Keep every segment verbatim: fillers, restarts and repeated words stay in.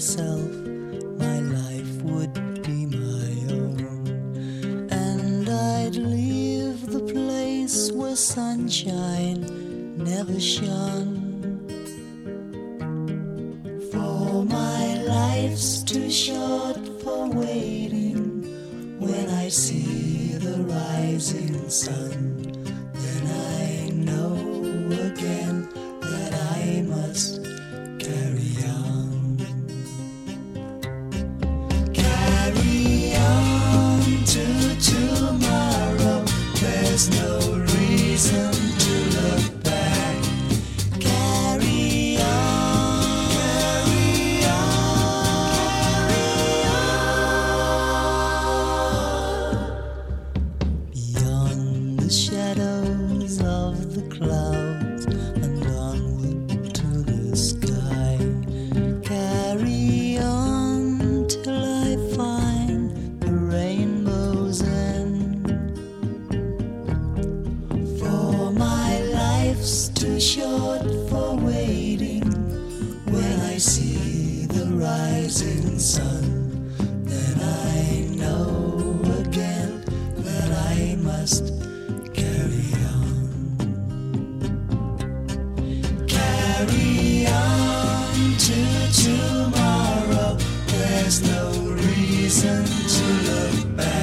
myself, my life would be my own. And I'd leave the place where sunshine never shone. For my life's too short for waiting. When I see the rising sun, then I know again that I must carry on. Carry on to tomorrow. There's no reason to look back. Carry on, carry on, carry on. Beyond the shadows of the clouds, short for waiting. When I see the rising sun, then I know again that I must carry on. Carry on to tomorrow. There's no reason to look back.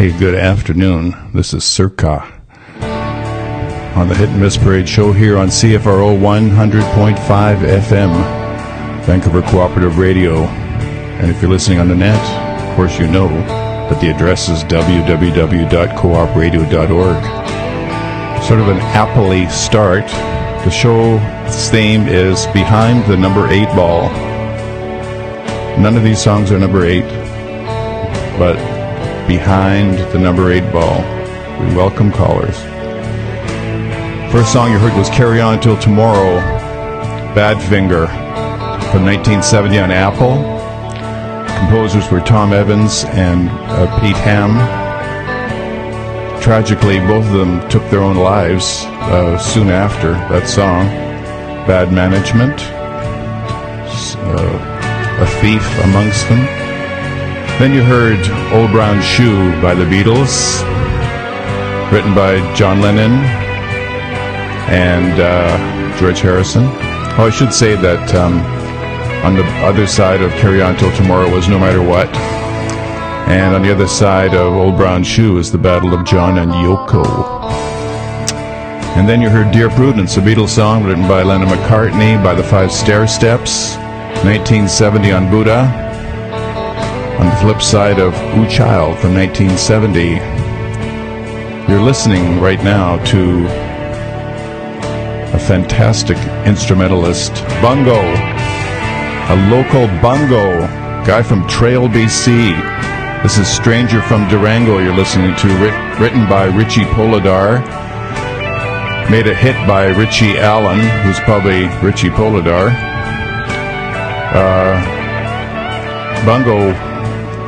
Hey, good afternoon. This is Sirka on the Hit and Miss Parade show here on C F R O one hundred point five F M, Vancouver Cooperative Radio. And if you're listening on the net, of course you know that the address is w w w dot coop radio dot org. Sort of an aptly start. The show's theme is Behind the Number eight Ball. None of these songs are number eight, but Behind the Number eight Ball. We welcome callers. First song you heard was Carry On Until Tomorrow, Badfinger, from nineteen seventy on Apple. Composers were Tom Evans and uh, Pete Hamm. Tragically, both of them took their own lives uh, soon after that song. Bad management, uh, a thief amongst them. Then you heard Old Brown Shoe by the Beatles, written by John Lennon and uh, George Harrison. Oh, I should say that um, on the other side of Carry On Till Tomorrow was No Matter What. And on the other side of Old Brown Shoe is The Battle of John and Yoko. And then you heard Dear Prudence, a Beatles song written by Lennon McCartney, by the Five Stair Steps, nineteen seventy on Buddha. On the flip side of Ooh Child from nineteen seventy. You're listening right now to a fantastic instrumentalist, Bungo. A local bungo, guy from Trail, B C. This is Stranger from Durango you're listening to, writ- written by Richie Polidar. Made a hit by Richie Allen, who's probably Richie Polidar. Uh, Bungo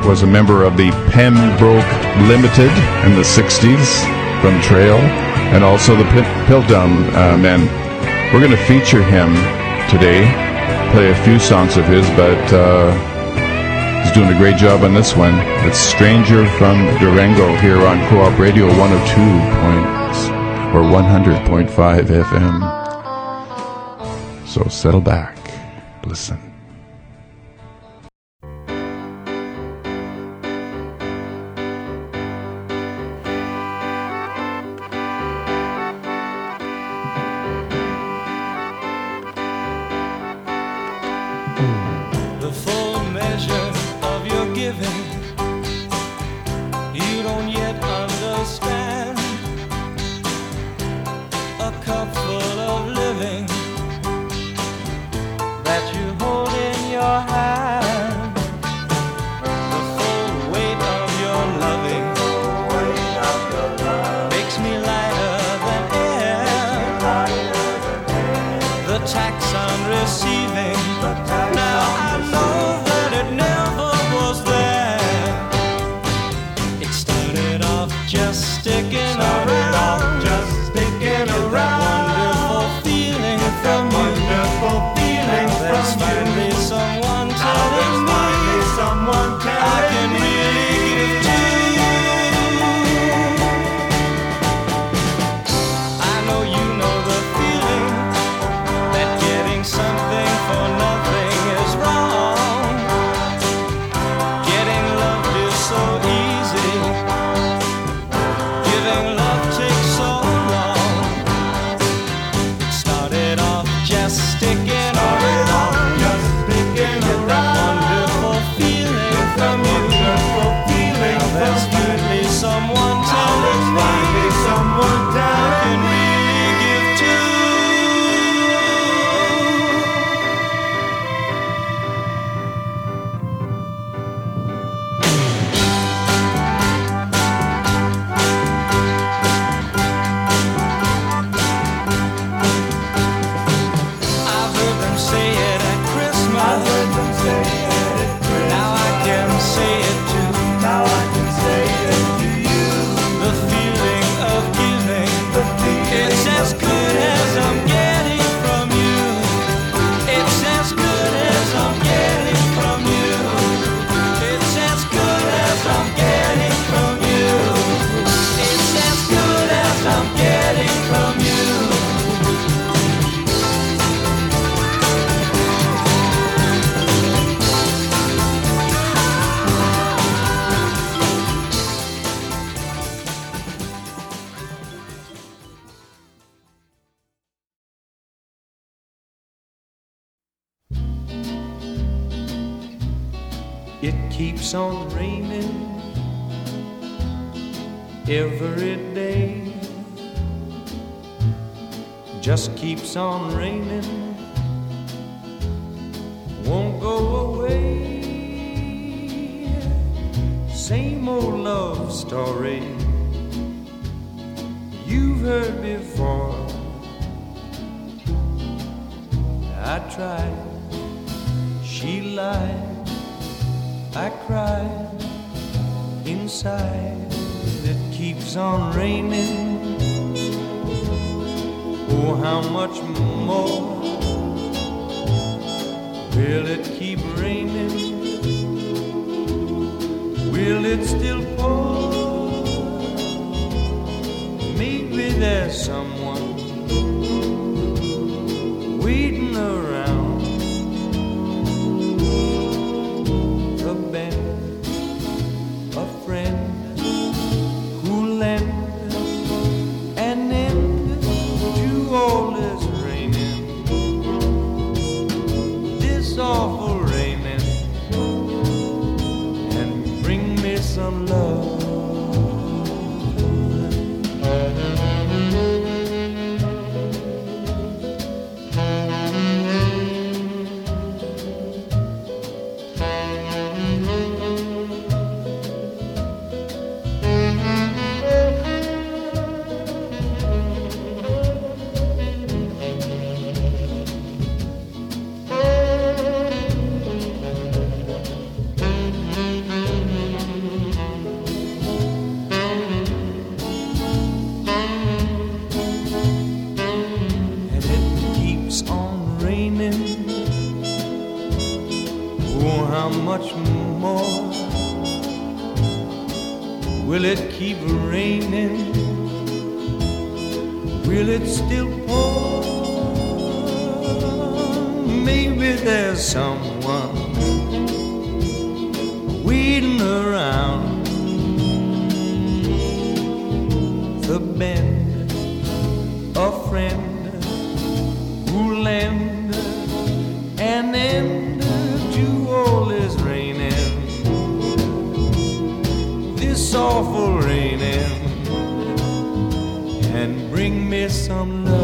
was a member of the Pembroke Limited in the sixties from Trail, and also the P- Piltdown uh, men. We're going to feature him today. Play a few songs of his, but uh, he's doing a great job on this one. It's Stranger from Durango here on Co-op Radio one oh two point, or one hundred point five F M. So settle back, listen. Giving love takes all. It keeps on raining every day. Just keeps on raining, won't go away. Same old love story you've heard before. I tried, she lied, I cried, inside it keeps on raining. Oh, how much more will it keep raining? Will it still pour? Maybe there's someone waiting around. Some love. Yes.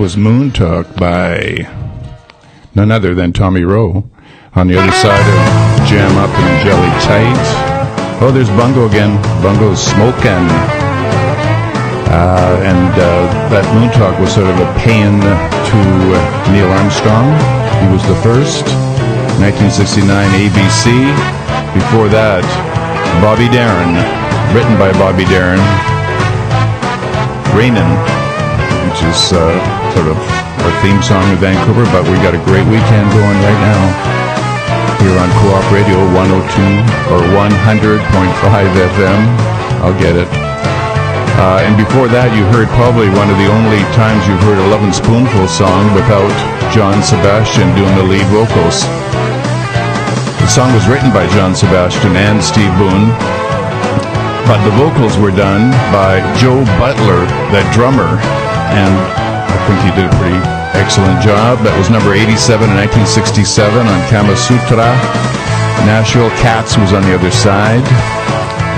that was Moontalk by none other than Tommy Rowe. On the other side of Jam Up and Jelly Tight. Oh, there's Bungo again. Bungo's smoking. Uh, and uh, that Moontalk was sort of a paean to uh, Neil Armstrong. He was the first. nineteen sixty-nine A B C. Before that, Bobby Darin. Written by Bobby Darin. Rainin'. Which is uh, sort of our theme song of Vancouver, but we got a great weekend going right now here on Co-op Radio one oh two or one hundred point five F M. I'll get it. Uh, and before that, you heard probably one of the only times you've heard a Lovin' Spoonful song without John Sebastian doing the lead vocals. The song was written by John Sebastian and Steve Boone, but the vocals were done by Joe Butler, the drummer. And I think he did a pretty excellent job. That was number eighty-seven in nineteen sixty-seven on Kama Sutra. Nashville Cats was on the other side.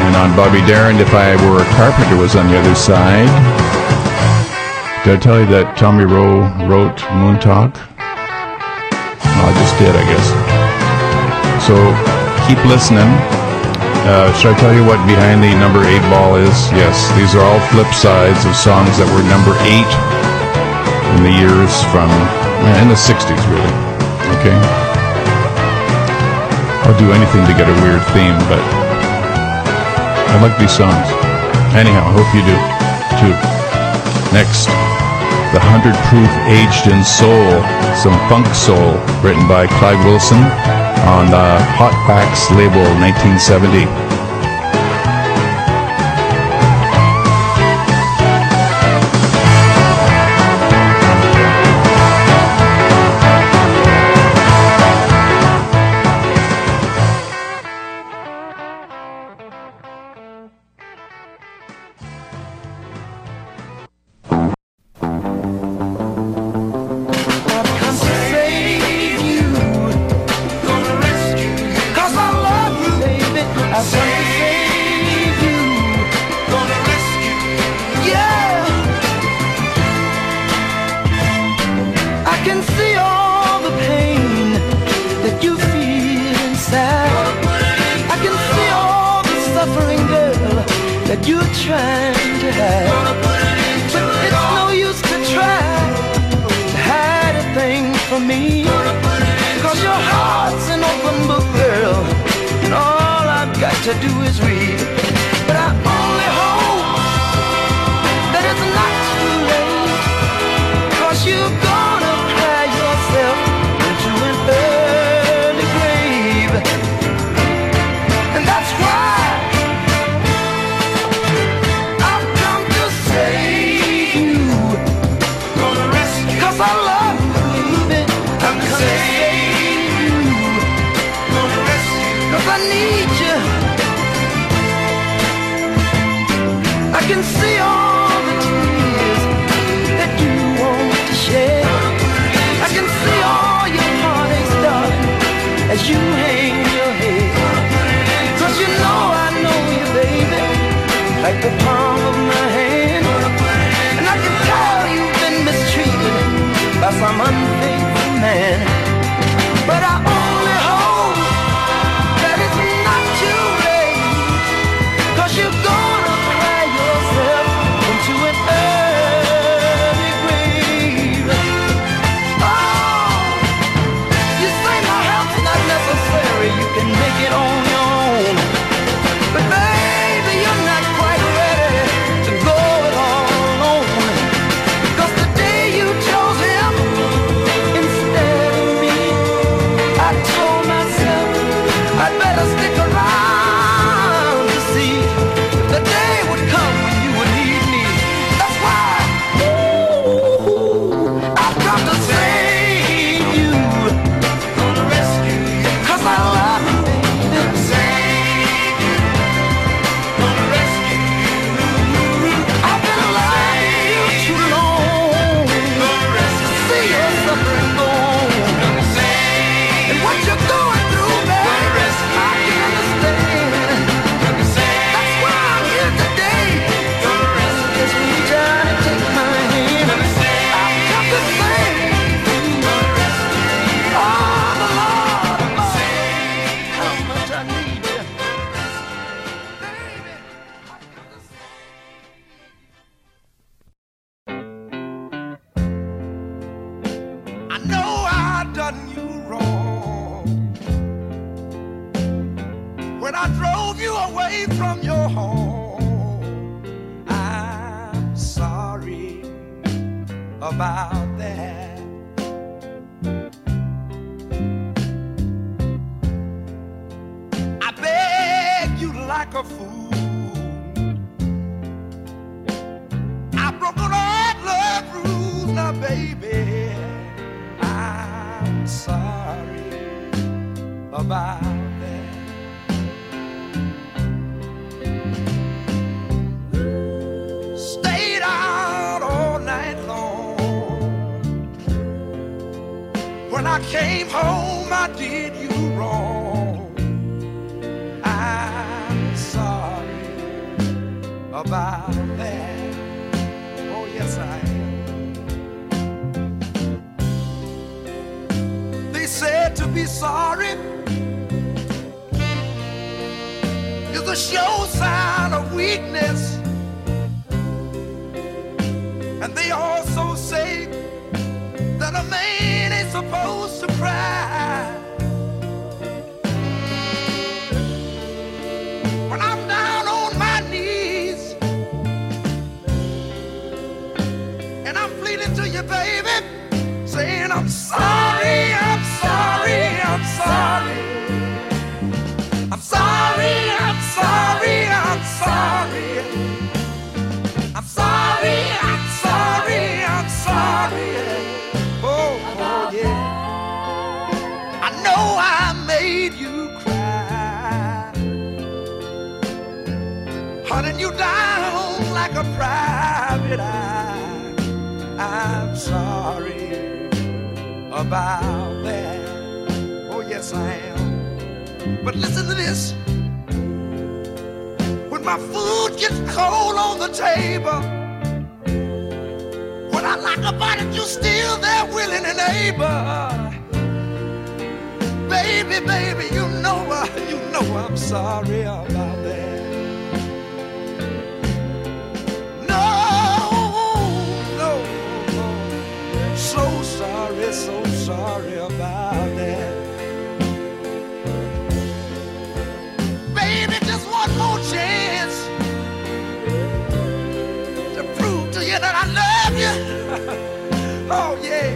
And on Bobby Darin, If I Were a Carpenter, was on the other side. Did I tell you that Tommy Rowe wrote Moontalk? Well, I just did, I guess. So keep listening. Uh, should I tell you what behind the number eight ball is? Yes, these are all flip sides of songs that were number eight in the years from, in the sixties really, okay? I'll do anything to get a weird theme, but I like these songs. Anyhow, I hope you do, too. Next, The Hundred Proof Aged in Soul, some funk soul, written by Clyde Wilson. On the Hot Wax label, nineteen seventy. What you're going through, man, I can understand. when I drove you away from your home. I'm sorry about that. I begged you like a fool. I broke all love rules, now baby, I'm sorry about that. Stayed out all night long. When I came home, I did you wrong. I'm sorry about that. Oh, yes, I am. They said to be sorry is a show sign of weakness. And they also say that a man ain't supposed to cry. When I'm down on my knees and I'm pleading to you, baby, saying I'm sorry, I'm sorry, I'm sorry. I'm sorry, I'm sorry, I'm sorry. I'm sorry, I'm sorry, I'm sorry. Oh, oh yeah. I know I made you cry, hunting you down like a private eye. I'm sorry about that. Oh, yes, I am. But listen to this. When my food gets cold on the table, what I like about it, you still there willing and able. Baby, baby, you know I, you know I'm sorry about that. No, no, no, so sorry, so sorry about that. Baby, just one more chance to prove to you that I love you. Oh yeah,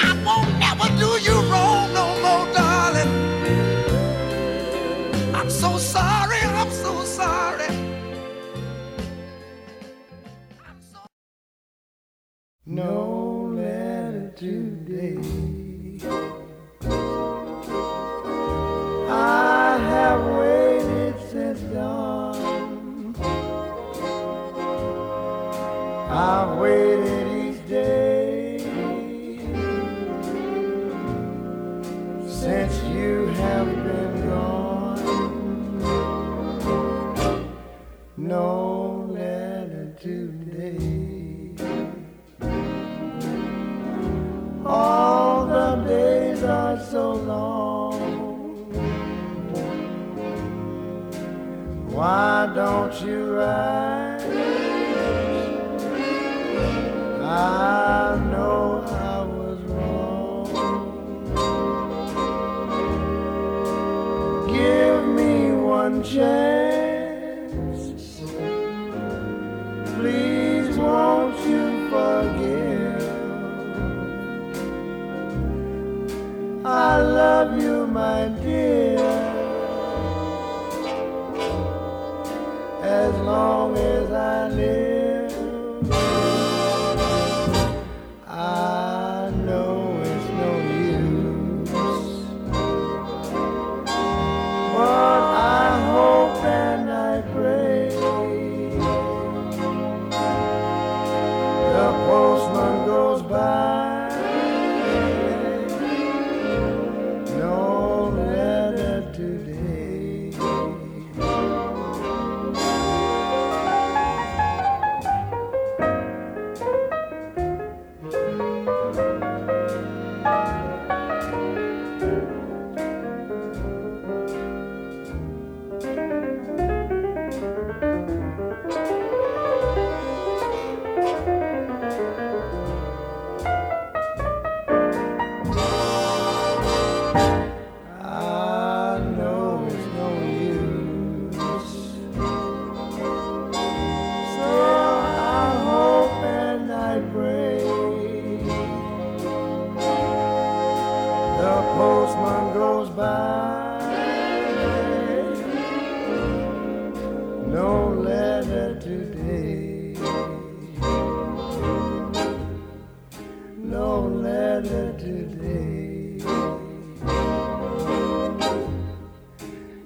I won't never do you wrong no more, darling. I'm so sorry, I'm so sorry. I'm so no letter today. I have waited since dawn. I've waited each day since you have been gone. No letter today. All the days are so long. Why don't you write? I know I was wrong. Give me one chance. Please won't you forgive. I love you, my dear, as long as I live. No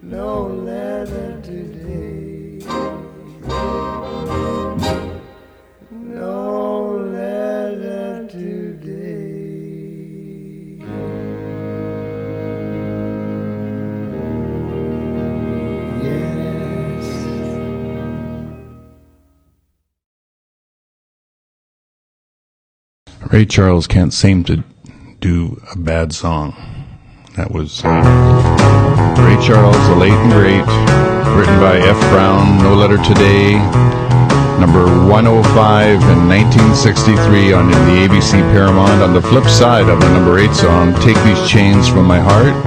no leather today, no leather today. Yes. Ray Charles can't seem to do a bad song. That was uh, Ray Charles, The Late and Great, written by F Brown, No Letter Today, number one oh five in nineteen sixty-three on the A B C Paramount, on the flip side of the number eight song, Take These Chains From My Heart.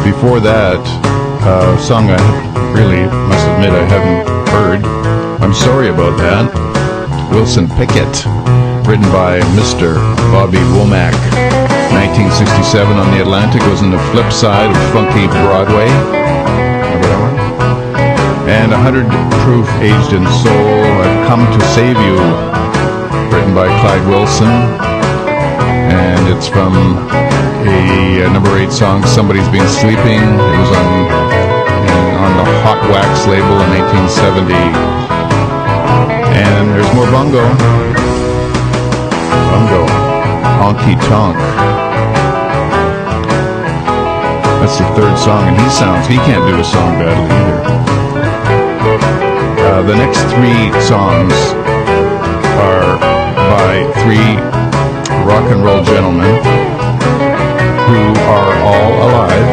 Before that, uh, a song I really must admit I haven't heard, I'm sorry about that, Wilson Pickett, written by Mister Bobby Womack. nineteen sixty-seven on the Atlantic was on the flip side of Funky Broadway. Remember that one? And Hundred Proof Aged in Soul, I've Come to Save You, written by Clyde Wilson. And it's from a, a number eight song, Somebody's Been Sleeping. It was on, on the Hot Wax label in nineteen seventy. And there's more bongo. Bongo, Honky Tonk. That's the third song, and he sounds, he can't do a song badly either. Uh, the next three songs are by three rock and roll gentlemen who are all alive.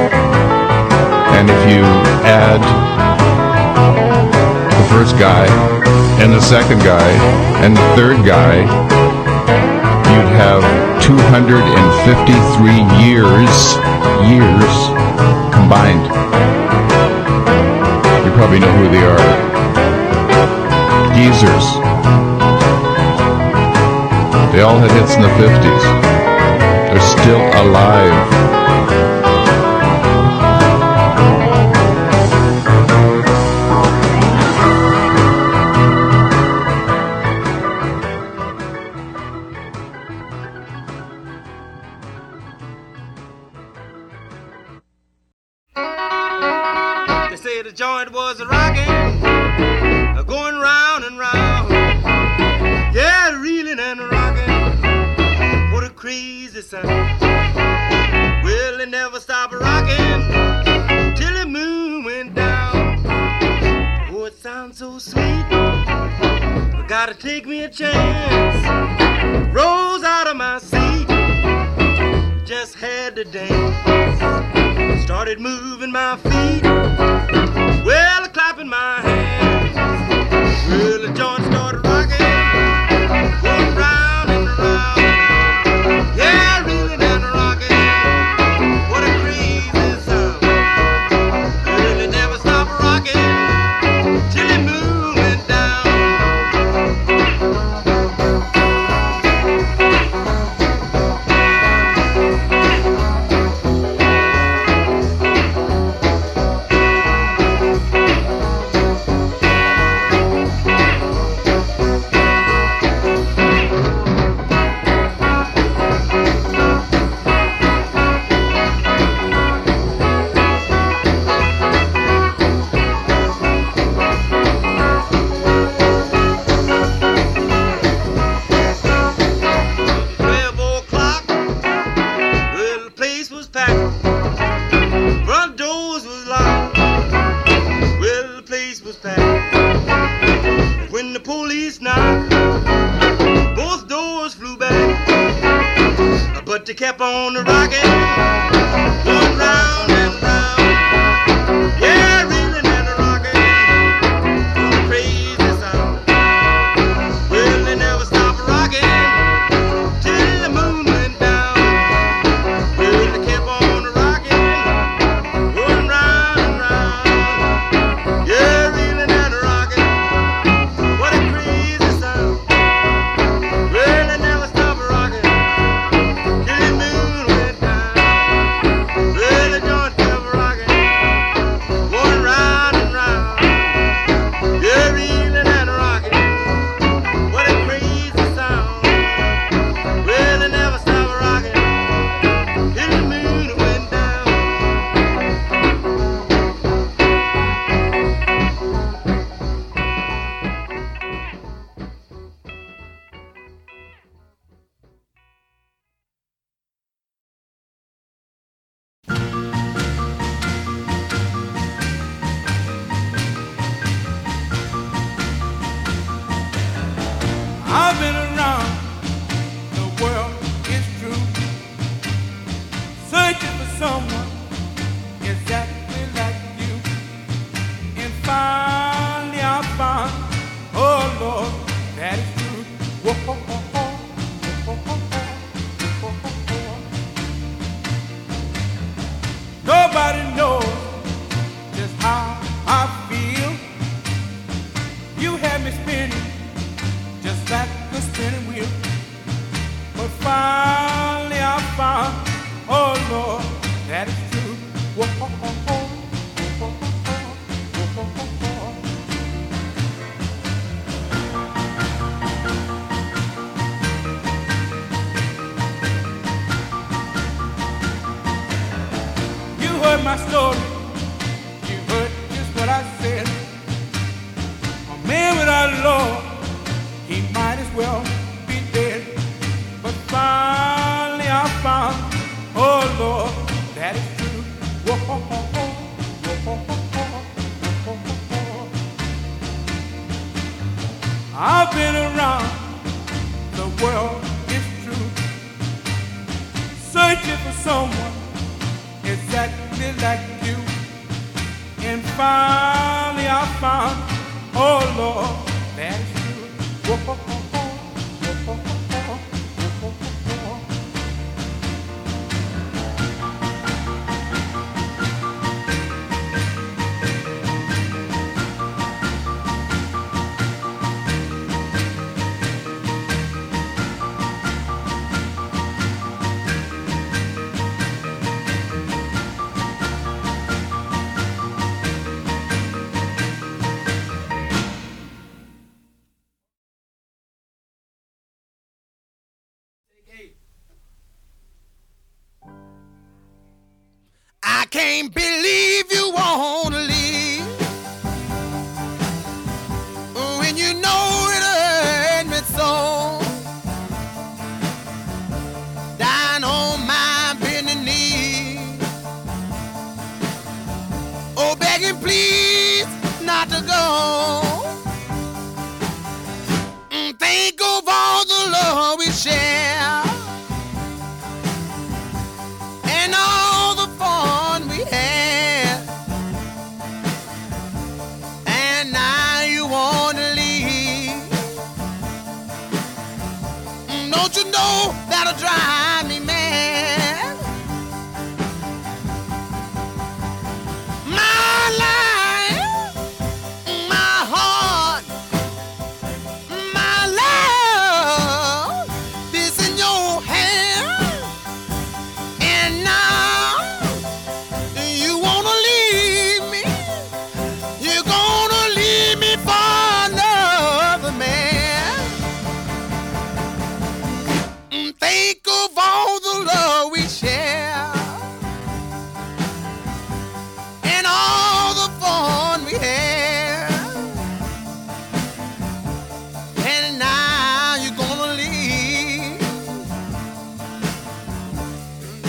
And if you add the first guy, and the second guy, and the third guy, you'd have two hundred fifty-three years, years combined. You probably know who they are. Geezers. They all had hits in the fifties. They're still alive. I've been around the world, it's true, searching for someone exactly like you. And finally I found, oh Lord, that is you. Whoa, whoa, whoa, whoa, whoa, whoa, whoa, whoa, can't believe you wanna leave when you know it hurt me so. Down on my bending knee, oh begging please not to go. Think of all the love we share. That'll drive me mad. My life, my heart, my love is in your hands, and now you wanna leave me. You're gonna leave me for another man. Think of all the love we share and all the fun we had, and now you're gonna leave.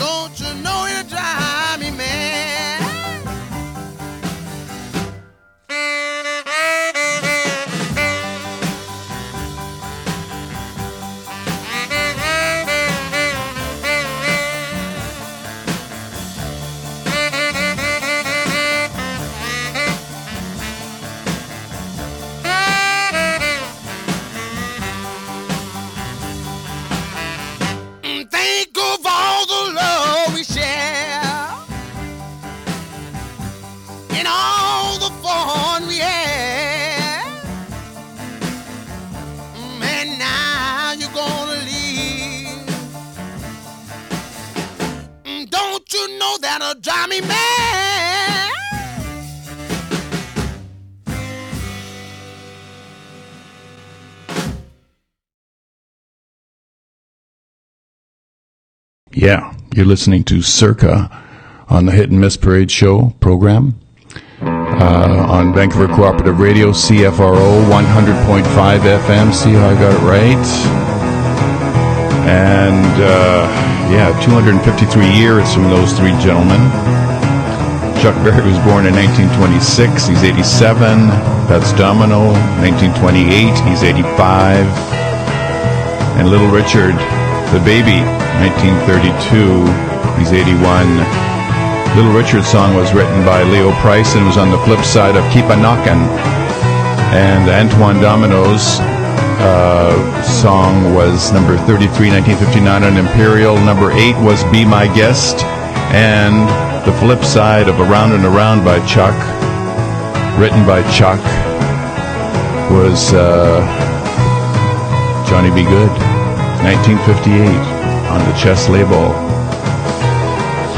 Don't you know you drive me mad? That'll drive me mad. Yeah, you're listening to Sirka on the Hit and Miss Parade Show program uh, on Vancouver Cooperative Radio, C F R O one hundred point five F M. See how I got it right? And, uh, yeah, two hundred fifty-three years from those three gentlemen. Chuck Berry was born in nineteen twenty-six. He's eighty-seven. That's Domino. nineteen twenty-eight. He's eighty-five. And Little Richard, the baby, nineteen thirty-two. He's eighty-one. Little Richard's song was written by Leo Price and was on the flip side of Keep a Knockin'. And Antoine Domino's Uh, song was number thirty-three, nineteen fifty-nine on Imperial. Number eight was Be My Guest. And the flip side of Around and Around by Chuck, written by Chuck, was uh, Johnny Be Good, nineteen fifty-eight on the Chess label.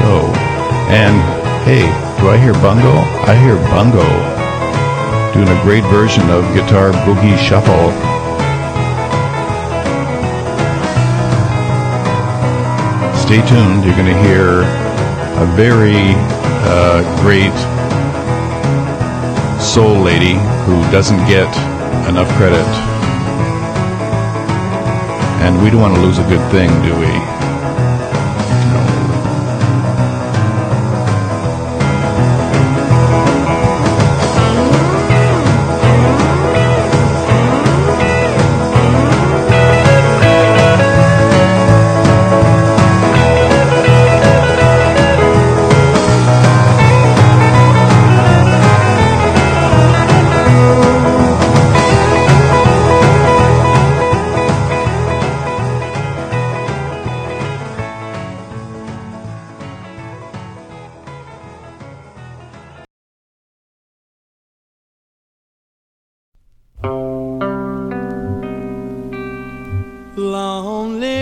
So, and hey, do I hear Bungo? I hear Bungo doing a great version of Guitar Boogie Shuffle. Stay tuned, you're going to hear a very uh, great soul lady who doesn't get enough credit. And we don't want to lose a good thing, do we? No.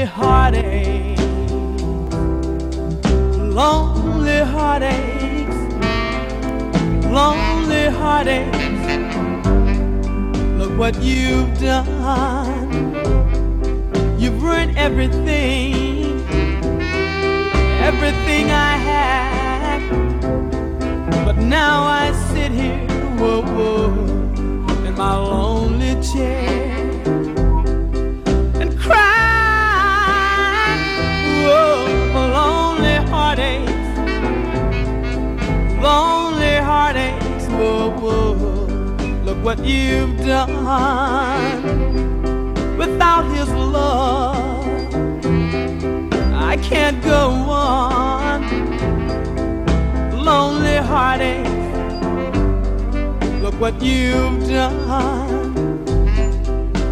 lonely heartaches, lonely heartaches, lonely heartaches. Look what you've done. You've ruined everything, everything I had. But now I sit here, whoa, whoa, in my lonely chair. Lonely heartaches, whoa, whoa, look what you've done. Without his love, I can't go on. Lonely heartaches, look what you've done.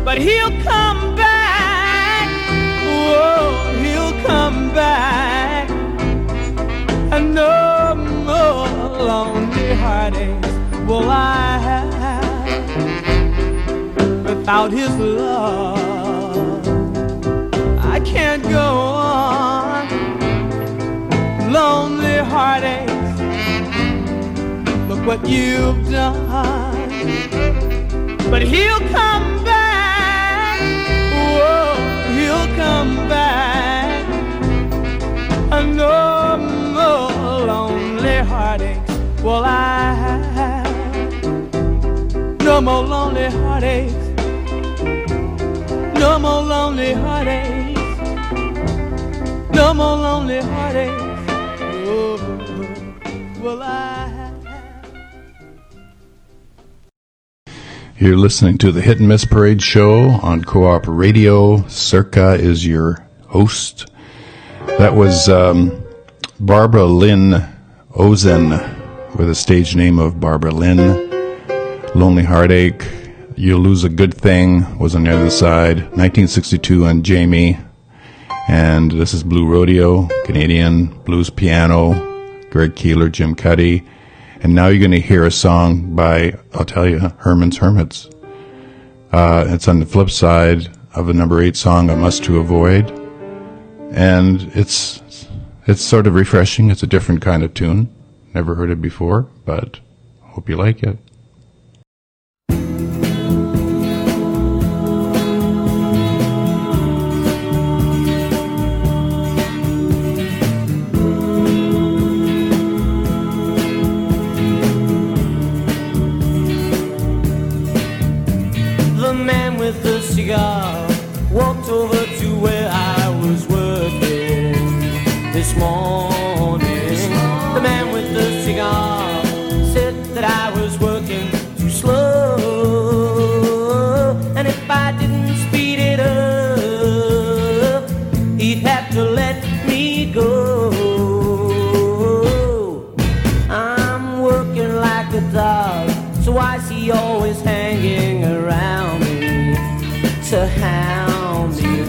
But he'll come back, whoa, he'll come back. I know. Oh, lonely heartaches will I have. Without his love, I can't go on. Lonely heartaches, look what you've done. But he'll come back, whoa, he'll come back. I know. Heartaches will I have. No more lonely heartaches, no more lonely heartaches, no more lonely heartaches, oh, will I have. You're listening to the Hit and Miss Parade show on Co-op Radio. Sirka is your host. That was um, Barbara Lynn Ozen with a stage name of Barbara Lynn. Lonely Heartache, You Lose a Good Thing was on the other side, nineteen sixty-two on Jamie. And this is Blue Rodeo, Canadian blues piano, Greg Keeler, Jim Cuddy. And now you're going to hear a song by, I'll tell you, Herman's Hermits. Uh, it's on the flip side of a number eight song, A Must to Avoid. And it's... It's sort of refreshing. It's a different kind of tune. Never heard it before, but hope you like it. The man with the cigar walked over to where I was working. This morning, this morning, the man with the cigar said that I was working too slow, and if I didn't speed it up, he'd have to let me go. I'm working like a dog, so why is he always hanging around me to hound me?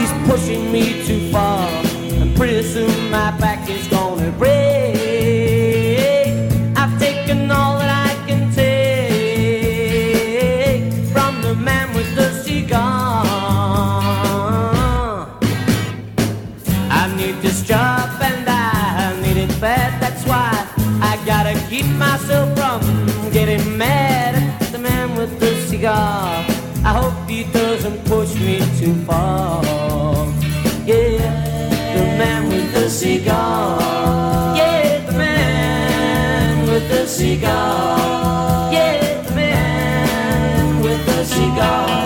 He's pushing me too far. Pretty soon my back is gonna break. I've taken all that I can take from the man with the cigar. I need this job and I need it bad. That's why I gotta keep myself from getting mad at the man with the cigar. I hope he doesn't push me too far. Yeah. The man with the cigar. Yeah, the man with the cigar. Yeah, the man with the cigar.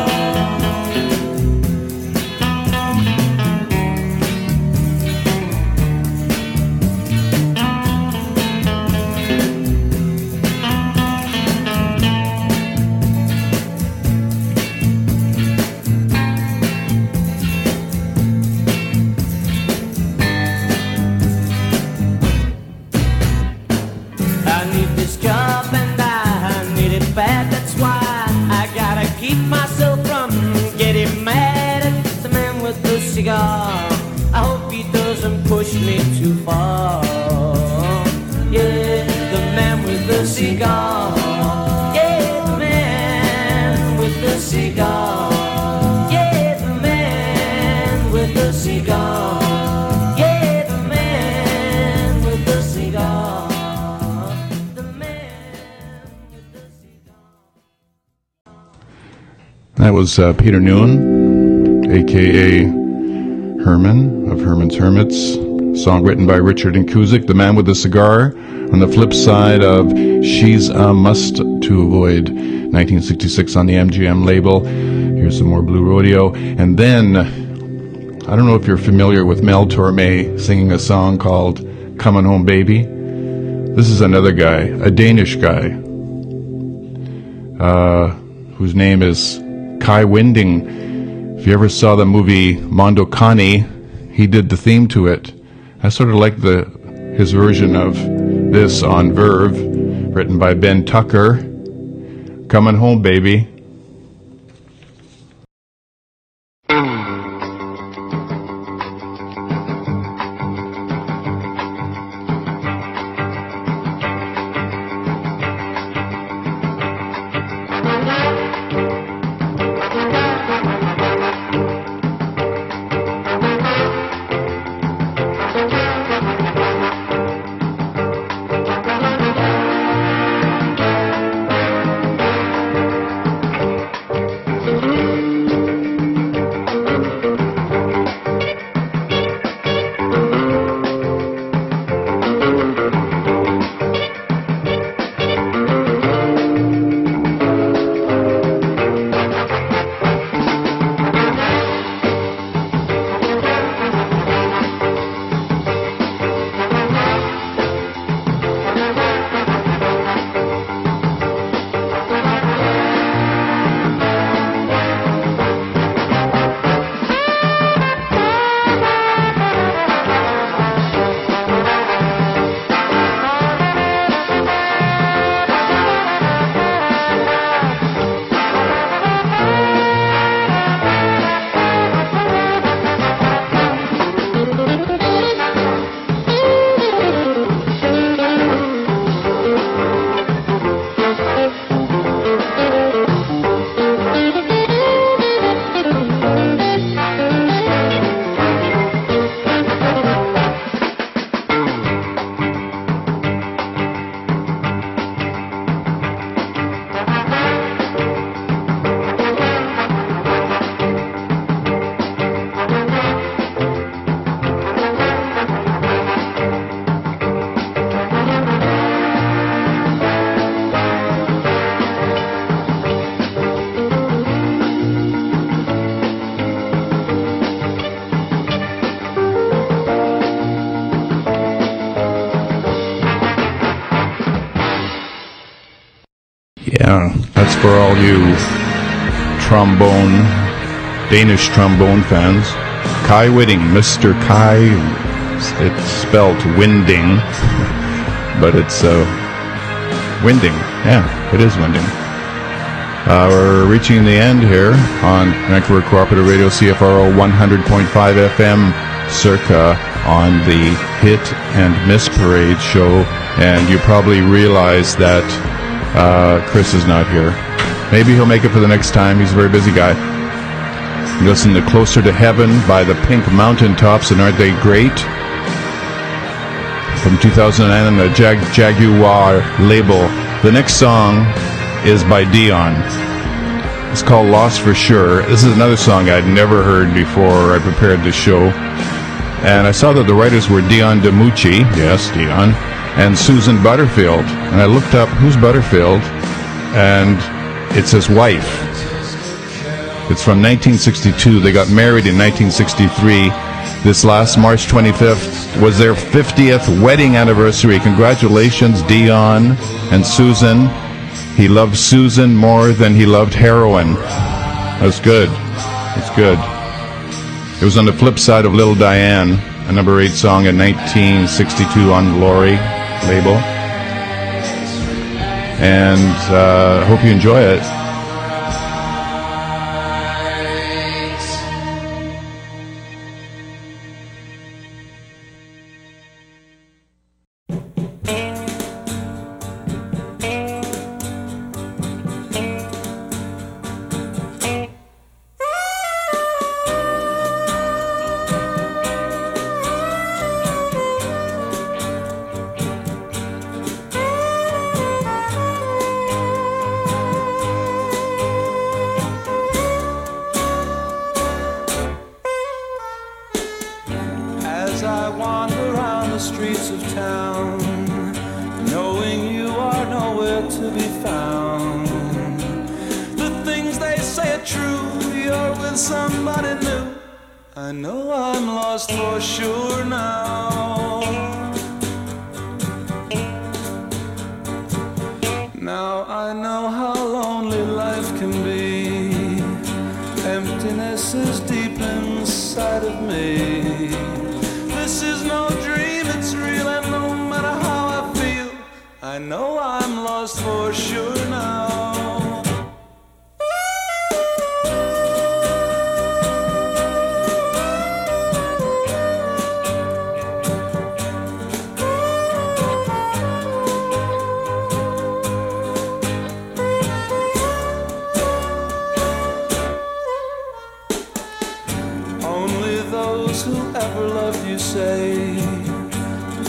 Job and I That was uh, Peter Newen, a k a. Herman of Herman's Hermits. A song written by Richard and Cusick, the man with the cigar, on the flip side of She's a Must to Avoid, nineteen sixty-six on the M G M label. Here's some more Blue Rodeo. And then, I don't know if you're familiar with Mel Torme singing a song called Coming Home Baby. This is another guy, a Danish guy, uh, whose name is Kai Winding. If you ever saw the movie Mondo Kani, he did the theme to it. I sort of like the his version of this on Verve, written by Ben Tucker. Coming home, baby. For all you trombone, Danish trombone fans, Kai Winding, Mister Kai, it's spelled Winding, but it's uh, Winding, yeah, it is Winding. Uh, we're reaching the end here on Vancouver Cooperative Radio, C F R O one hundred point five F M, Sirka, on the Hit and Miss Parade show, and you probably realize that uh, Chris is not here. Maybe he'll make it for the next time. He's a very busy guy. Listen to Closer to Heaven by the Pink Mountaintops, and aren't they great? From two thousand nine on the Jag Jaguar label. The next song is by Dion. It's called Lost for Sure. This is another song I'd never heard before I prepared this show. And I saw that the writers were Dion DiMucci, yes, Dion, and Susan Butterfield. And I looked up, who's Butterfield? And it's his wife. It's from nineteen sixty-two. They got married in nineteen sixty-three. This last March twenty-fifth was their fiftieth wedding anniversary. Congratulations, Dion and Susan. He loved Susan more than he loved heroin. That's good. That's good. It was on the flip side of Little Diane, a number eight song in nineteen sixty-two on Glory label. And uh, hope you enjoy it. to be found. The things they say are true, you're with somebody new. I know I'm lost for sure now. Now I know how lonely life can be. Emptiness is deep inside of me. This is no dream, it's real, and no matter how I feel, I know I'm lost for sure now. Say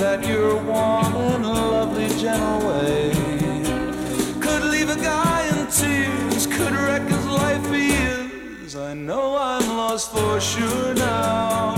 that your warm and lovely gentle way could leave a guy in tears, could wreck his life for years. I know I'm lost for sure now.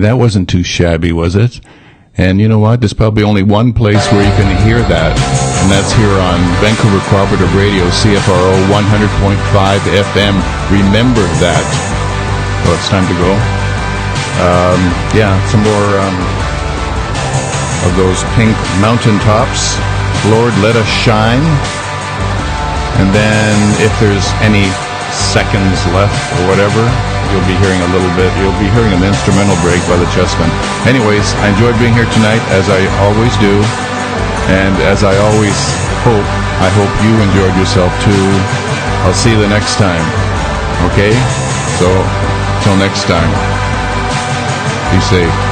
That wasn't too shabby, was it? And you know what? There's probably only one place where you can hear that, and that's here on Vancouver Cooperative Radio, C F R O one hundred point five F M. Remember that. Oh, it's time to go. Um, yeah, some more um, of those pink mountaintops. Lord, let us shine. And then if there's any seconds left or whatever, you'll be hearing a little bit, you'll be hearing an instrumental break by the Chessmen. Anyways, I enjoyed being here tonight, as I always do, and as I always hope, I hope you enjoyed yourself too. I'll see you the next time, okay? So, till next time, be safe.